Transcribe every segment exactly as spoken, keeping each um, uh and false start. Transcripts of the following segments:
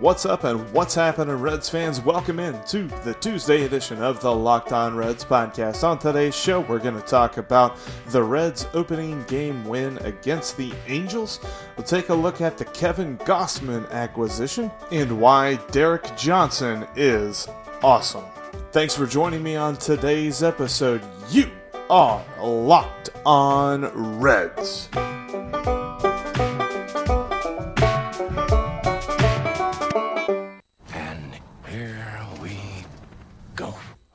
What's up and what's happening, Reds fans? Welcome in to the Tuesday edition of the Locked On Reds podcast. On today's show, we're going to talk about the Reds' opening game win against the Angels. We'll take a look at the Kevin Gausman acquisition and why Derek Johnson is awesome. Thanks for joining me on today's episode. You are Locked On Reds.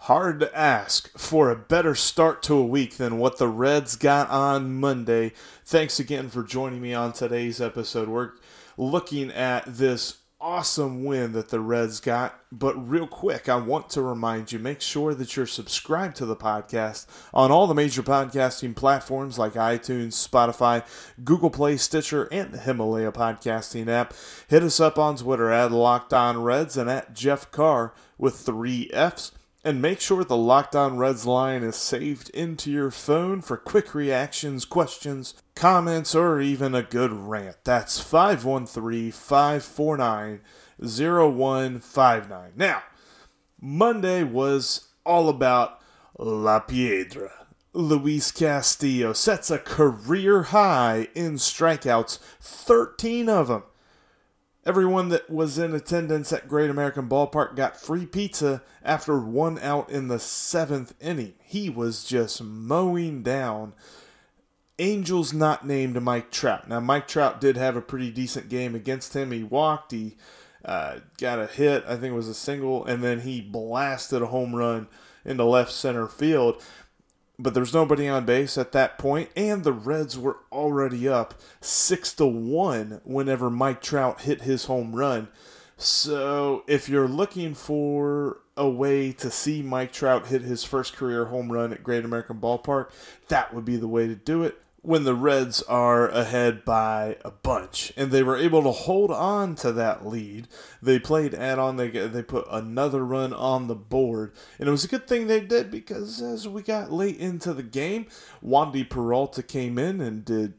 Hard to ask for a better start to a week than what the Reds got on Monday. Thanks again for joining me on today's episode. We're looking at this awesome win that the Reds got. But real quick, I want to remind you, make sure that you're subscribed to the podcast on all the major podcasting platforms like iTunes, Spotify, Google Play, Stitcher, and the Himalaya podcasting app. Hit us up on Twitter at Locked On Reds and at Jeff Carr with three F's. And make sure the Locked On Reds line is saved into your phone for quick reactions, questions, comments, or even a good rant. That's five one three, five four nine, zero one five nine. Now, Monday was all about La Piedra. Luis Castillo sets a career high in strikeouts, thirteen of them. Everyone that was in attendance at Great American Ballpark got free pizza after one out in the seventh inning. He was just mowing down Angels not named Mike Trout. Now, Mike Trout did have a pretty decent game against him. He walked, he uh, got a hit, I think it was a single, and then he blasted a home run into left center field. But there's nobody on base at that point, and the Reds were already up six to one whenever Mike Trout hit his home run. So if you're looking for a way to see Mike Trout hit his first career home run at Great American Ballpark, that would be the way to do it when the Reds are ahead by a bunch. And they were able to hold on to that lead. They played add-on. They they put another run on the board. And it was a good thing they did, because as we got late into the game, Wandy Peralta came in and did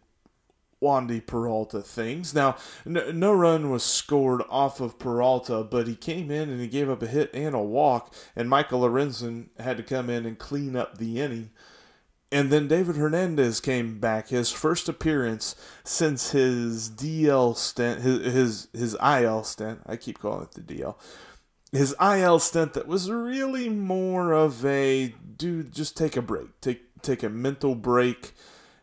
Wandy Peralta things. Now, no, no run was scored off of Peralta, but he came in and he gave up a hit and a walk. And Michael Lorenzen had to come in and clean up the inning. And then David Hernandez came back, his first appearance since his D L stint, his, his his I L stint. I keep calling it the D L. His I L stint that was really more of a, dude, just take a break. Take take a mental break,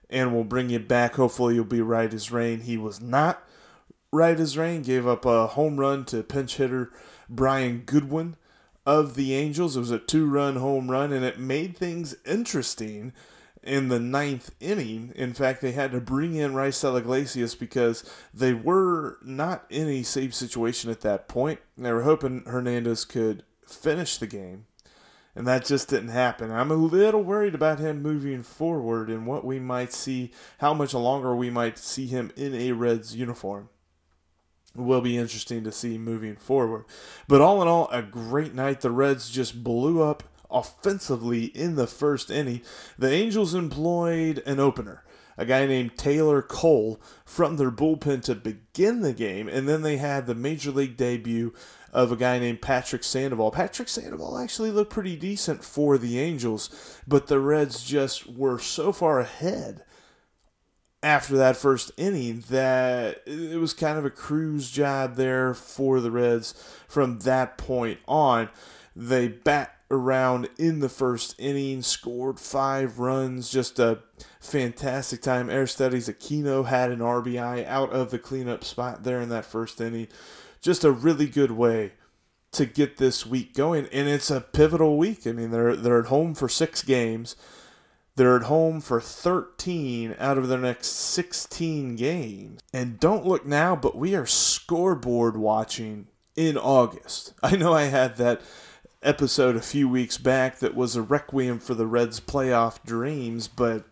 and we'll bring you back. Hopefully you'll be right as rain. He was not right as rain. Gave up a home run to pinch hitter Brian Goodwin of the Angels. It was a two-run home run, and it made things interesting in the ninth inning. In fact, they had to bring in Raisel Iglesias because they were not in a safe situation at that point. They were hoping Hernandez could finish the game, and that just didn't happen. I'm a little worried about him moving forward and what we might see, how much longer we might see him in a Reds uniform. Will be interesting to see moving forward. But all in all, a great night. The Reds just blew up offensively in the first inning. The Angels employed an opener, a guy named Taylor Cole, from their bullpen to begin the game, and then they had the major league debut of a guy named Patrick Sandoval. Patrick Sandoval actually looked pretty decent for the Angels, but the Reds just were so far ahead after that first inning that it was kind of a cruise job there for the Reds from that point on. They bat around in the first inning, scored five runs, just a fantastic time. Aristotle's Aquino had an R B I out of the cleanup spot there in that first inning. Just a really good way to get this week going, and it's a pivotal week. I mean, they're they're at home for six games. They're at home for thirteen out of their next sixteen games. And don't look now, but we are scoreboard watching in August. I know I had that episode a few weeks back that was a requiem for the Reds' playoff dreams, but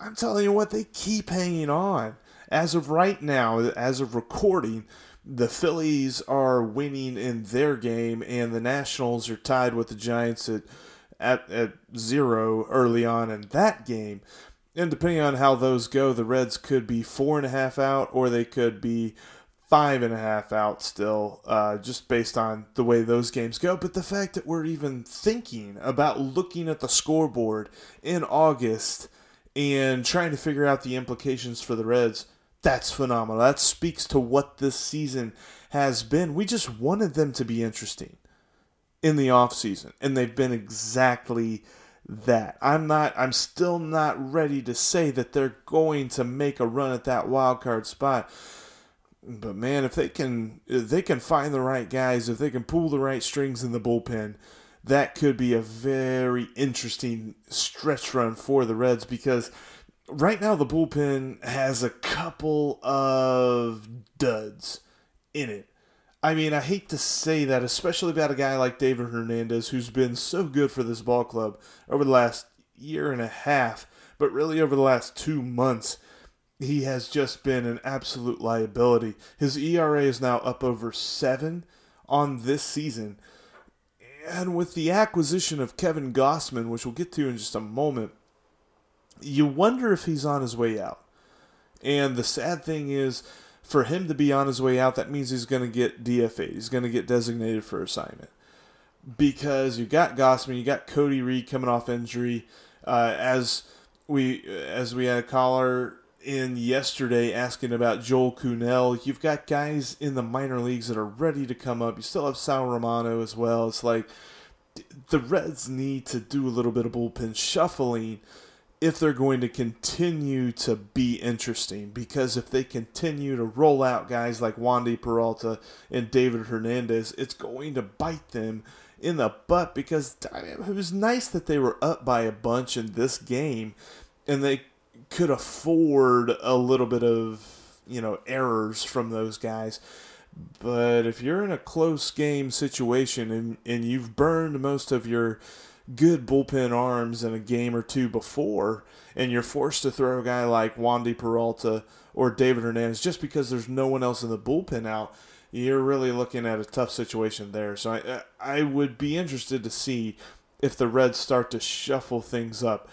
I'm telling you what, they keep hanging on. As of right now, as of recording, the Phillies are winning in their game, and the Nationals are tied with the Giants at at, at zero early on in that game. And depending on how those go, the Reds could be four and a half out, or they could be five and a half out still, uh, just based on the way those games go. But the fact that we're even thinking about looking at the scoreboard in August and trying to figure out the implications for the Reds, that's phenomenal. That speaks to what this season has been. We just wanted them to be interesting in the offseason, and they've been exactly that. I'm not. I'm still not ready to say that they're going to make a run at that wild card spot. But man, if they can, if they can find the right guys, if they can pull the right strings in the bullpen, that could be a very interesting stretch run for the Reds, because right now the bullpen has a couple of duds in it. I mean, I hate to say that, especially about a guy like David Hernandez, who's been so good for this ball club over the last year and a half, but really over the last two months. He has just been an absolute liability. His E R A is now up over seven on this season. And with the acquisition of Kevin Gausman, which we'll get to in just a moment, you wonder if he's on his way out. And the sad thing is, for him to be on his way out, that means he's going to get D F A'd. He's going to get designated for assignment. Because you got Gausman, you got Cody Reed coming off injury. Uh, as we as we had a caller in yesterday asking about Joel Coonell, you've got guys in the minor leagues that are ready to come up. You still have Sal Romano as well. It's like the Reds need to do a little bit of bullpen shuffling if they're going to continue to be interesting, because if they continue to roll out guys like Wandy Peralta and David Hernandez, it's going to bite them in the butt. Because I mean, it was nice that they were up by a bunch in this game and they could afford a little bit of, you know, errors from those guys. But if you're in a close game situation and, and you've burned most of your good bullpen arms in a game or two before, and you're forced to throw a guy like Wandy Peralta or David Hernandez just because there's no one else in the bullpen out, you're really looking at a tough situation there. So I, I would be interested to see if the Reds start to shuffle things up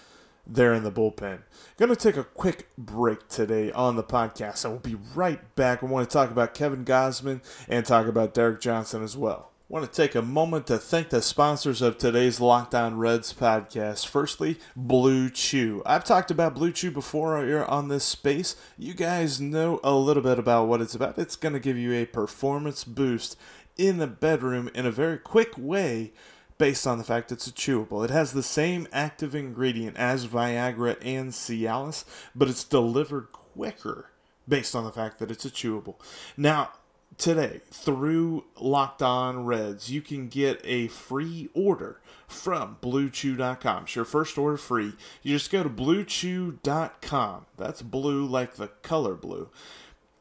there in the bullpen. Going to take a quick break today on the podcast. I will be right back. I want to talk about Kevin Gausman and talk about Derek Johnson as well. I want to take a moment to thank the sponsors of today's Locked On Reds podcast. Firstly, Blue Chew. I've talked about Blue Chew before here on this space. You guys know a little bit about what it's about. It's going to give you a performance boost in the bedroom in a very quick way, based on the fact it's a chewable. It has the same active ingredient as Viagra and Cialis, but it's delivered quicker based on the fact that it's a chewable. Now, today, through Locked On Reds, you can get a free order from blue chew dot com. It's your first order free. You just go to blue chew dot com. That's blue like the color blue.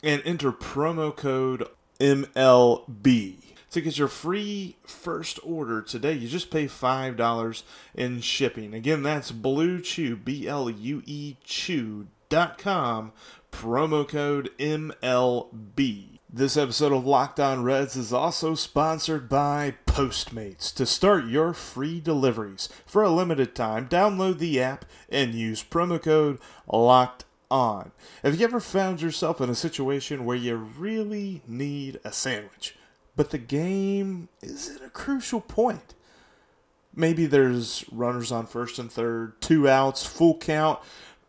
And enter promo code M L B. To get your free first order today, you just pay five dollars in shipping. Again, that's Blue Chew, B L U E Chew dot com, promo code M L B. This episode of Locked On Reds is also sponsored by Postmates. To start your free deliveries for a limited time, download the app and use promo code LOCKEDON. Have you ever found yourself in a situation where you really need a sandwich, but the game is at a crucial point? Maybe there's runners on first and third, two outs, full count,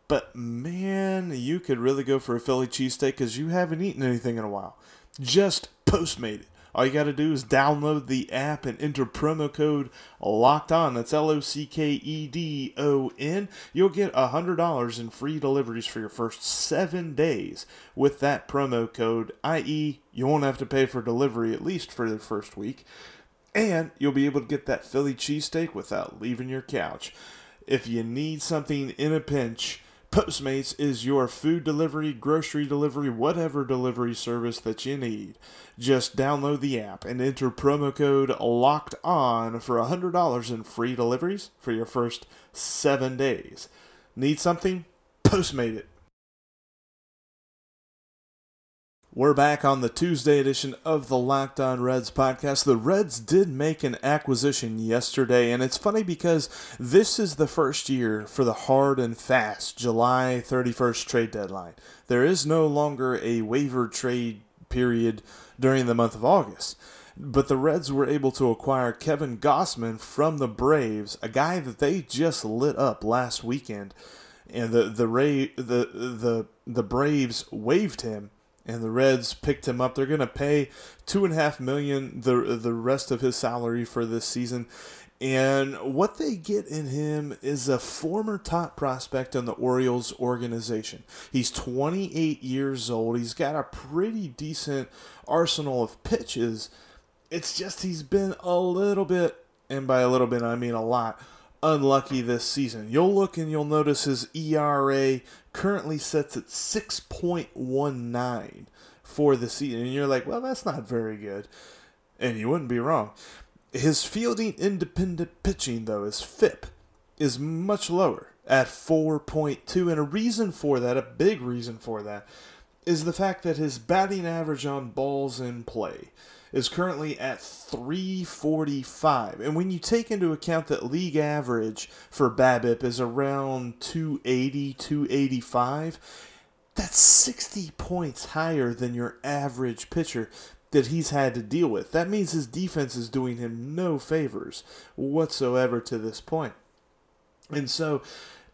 but man, you could really go for a Philly cheesesteak because you haven't eaten anything in a while. Just Postmate it. All you got to do is download the app and enter promo code LOCKEDON. That's L O C K E D O N. You'll get one hundred dollars in free deliveries for your first seven days with that promo code, that is you won't have to pay for delivery at least for the first week. And you'll be able to get that Philly cheesesteak without leaving your couch. If you need something in a pinch, Postmates is your food delivery, grocery delivery, whatever delivery service that you need. Just download the app and enter promo code LOCKEDON for one hundred dollars in free deliveries for your first seven days. Need something? Postmate it. We're back on the Tuesday edition of the Locked On Reds podcast. The Reds did make an acquisition yesterday, and it's funny because this is the first year for the hard and fast July thirty-first trade deadline. There is no longer a waiver trade period during the month of August. But the Reds were able to acquire Kevin Gausman from the Braves, a guy that they just lit up last weekend. And the the Ray, the the the Braves waived him. And the Reds picked him up. They're going to pay two point five million dollars, the, the rest of his salary for this season. And what they get in him is a former top prospect in the Orioles organization. He's twenty-eight years old. He's got a pretty decent arsenal of pitches. It's just he's been a little bit, and by a little bit I mean a lot, unlucky this season. You'll look and you'll notice his E R A currently sits at six point one nine for the season. And you're like, well, that's not very good. And you wouldn't be wrong. His fielding independent pitching, though, his F I P, is much lower at four point two. And a reason for that, a big reason for that, is the fact that his batting average on balls in play is currently at three forty-five. And when you take into account that league average for BABIP is around two eighty, two eighty-five, that's sixty points higher than your average pitcher that he's had to deal with. That means his defense is doing him no favors whatsoever to this point. And so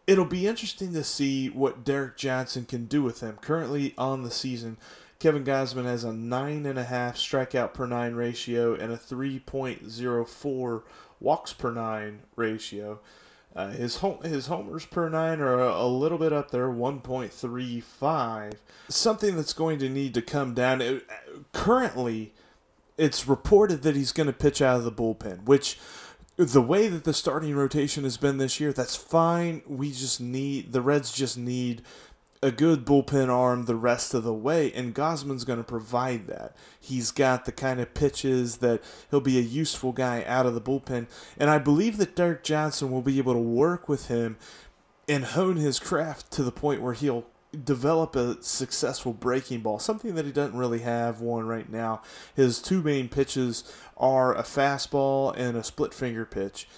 it'll be interesting to see what Derek Johnson can do with him. Currently on the season, Kevin Gausman has a nine point five strikeout per nine ratio and a three point oh four walks per nine ratio. Uh, his home, his homers per nine are a, a little bit up there, one point three five. Something that's going to need to come down. It, currently, it's reported that he's going to pitch out of the bullpen, which the way that the starting rotation has been this year, that's fine. We just need, the Reds just need a good bullpen arm the rest of the way, and Gausman's going to provide that. He's got the kind of pitches that he'll be a useful guy out of the bullpen, and I believe that Derek Johnson will be able to work with him and hone his craft to the point where he'll develop a successful breaking ball, something that he doesn't really have one right now. His two main pitches are a fastball and a split finger pitch,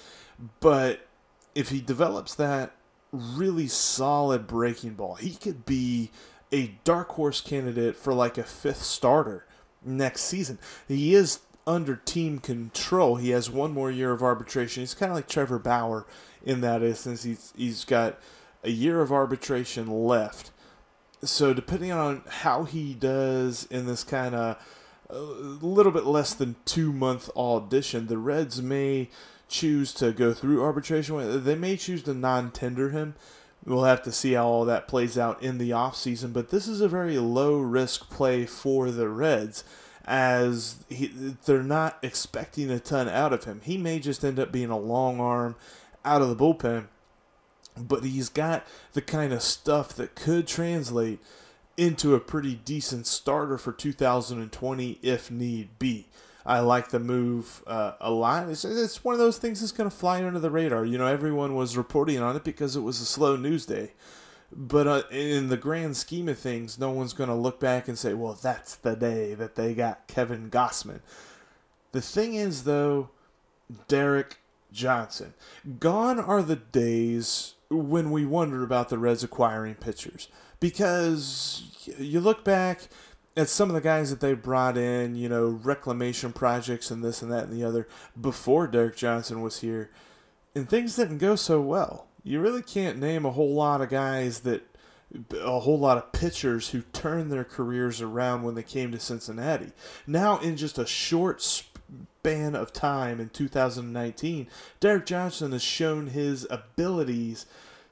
but if he develops that really solid breaking ball, he could be a dark horse candidate for like a fifth starter next season. He is under team control. He has one more year of arbitration. He's kind of like Trevor Bauer in that instance. He's he's got a year of arbitration left. So depending on how he does in this kind of a little bit less than two month audition, the Reds may choose to go through arbitration. They may choose to non-tender him. We'll have to see how all that plays out in the offseason, but this is a very low-risk play for the Reds as he, they're not expecting a ton out of him. He may just end up being a long arm out of the bullpen, but he's got the kind of stuff that could translate into a pretty decent starter for two thousand twenty if need be. I like the move uh, a lot. It's, it's one of those things that's going to fly under the radar. You know, everyone was reporting on it because it was a slow news day. But uh, in the grand scheme of things, no one's going to look back and say, well, that's the day that they got Kevin Gausman. The thing is, though, Derek Johnson. Gone are the days when we wondered about the Reds acquiring pitchers. Because you look back at some of the guys that they brought in, you know, reclamation projects and this and that and the other before Derek Johnson was here, and things didn't go so well. You really can't name a whole lot of guys that, a whole lot of pitchers who turned their careers around when they came to Cincinnati. Now, in just a short span of time in two thousand nineteen, Derek Johnson has shown his abilities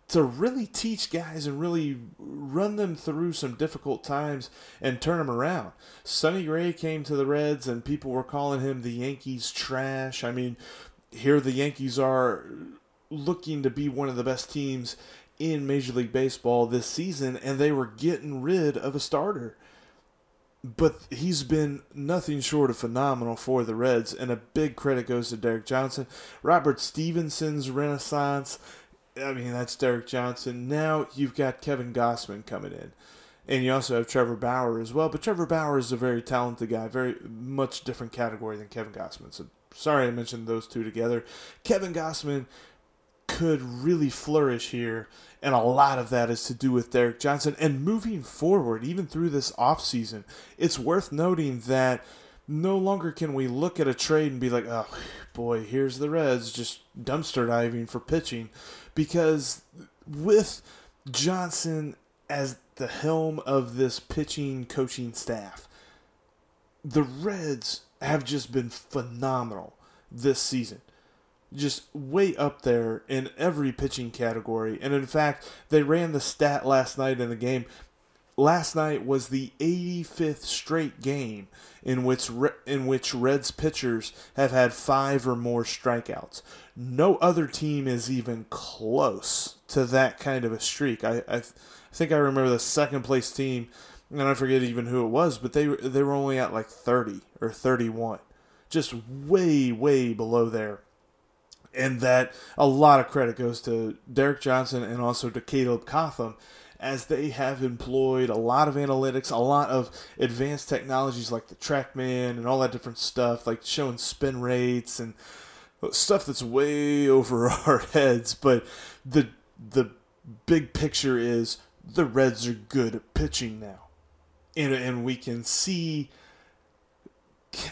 to really teach guys and really run them through some difficult times and turn them around. Sonny Gray came to the Reds and people were calling him the Yankees trash. I mean, here the Yankees are looking to be one of the best teams in Major League Baseball this season, and they were getting rid of a starter. But he's been nothing short of phenomenal for the Reds, and a big credit goes to Derek Johnson. Robert Stevenson's renaissance, I mean, that's Derek Johnson. Now you've got Kevin Gausman coming in, and you also have Trevor Bauer as well. But Trevor Bauer is a very talented guy, very much different category than Kevin Gausman. So sorry I mentioned those two together. Kevin Gausman could really flourish here, and a lot of that is to do with Derek Johnson. And moving forward, even through this offseason, it's worth noting that no longer can we look at a trade and be like, oh, boy, here's the Reds just dumpster diving for pitching. Because with Johnson as the helm of this pitching coaching staff, the Reds have just been phenomenal this season. Just way up there in every pitching category. And in fact, they ran the stat last night in the game. Last night was the eighty-fifth straight game in which in which Reds pitchers have had five or more strikeouts. No other team is even close to that kind of a streak. I I think I remember the second place team, and I forget even who it was, but they they were only at like thirty or thirty-one. Just way, way below there. And that a lot of credit goes to Derek Johnson and also to Caleb Cotham, as they have employed a lot of analytics, a lot of advanced technologies like the TrackMan and all that different stuff, like showing spin rates and stuff that's way over our heads. But the the big picture is the Reds are good at pitching now. And, and we can see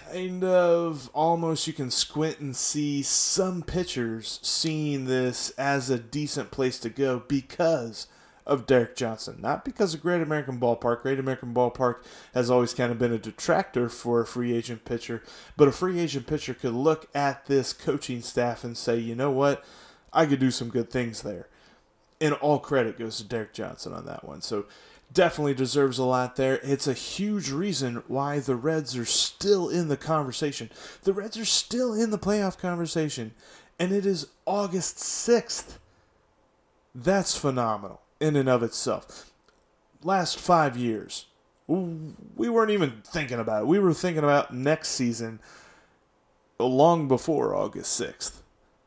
kind of almost you can squint and see some pitchers seeing this as a decent place to go because of Derek Johnson. Not because of Great American Ballpark. Great American Ballpark has always kind of been a detractor for a free agent pitcher, but a free agent pitcher could look at this coaching staff and say, you know what, I could do some good things there. And all credit goes to Derek Johnson on that one. So definitely deserves a lot there. It's a huge reason why the Reds are still in the conversation. The Reds are still in the playoff conversation, and it is August sixth. That's phenomenal in and of itself. Last five years, we weren't even thinking about it. We were thinking about next season long before August sixth.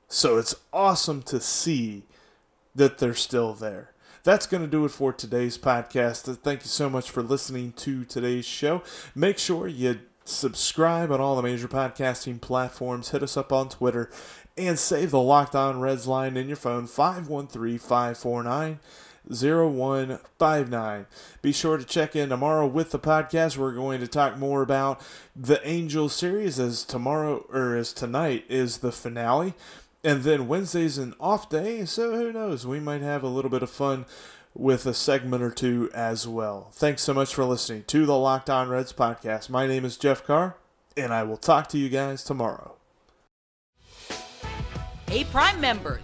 So it's awesome to see that they're still there. That's going to do it for today's podcast. Thank you so much for listening to today's show. Make sure you subscribe on all the major podcasting platforms. Hit us up on Twitter and save the Locked On Reds line in your phone, five one three, five four nine, zero one five nine. Be sure to check in tomorrow with the podcast. We're going to talk more about the Angels series, as tomorrow or as tonight is the finale, and then Wednesday's an off day, so who knows, we might have a little bit of fun with a segment or two as well. Thanks so much for listening to the Locked On Reds podcast. My name is Jeff Carr, and I will talk to you guys tomorrow. Hey, Prime members.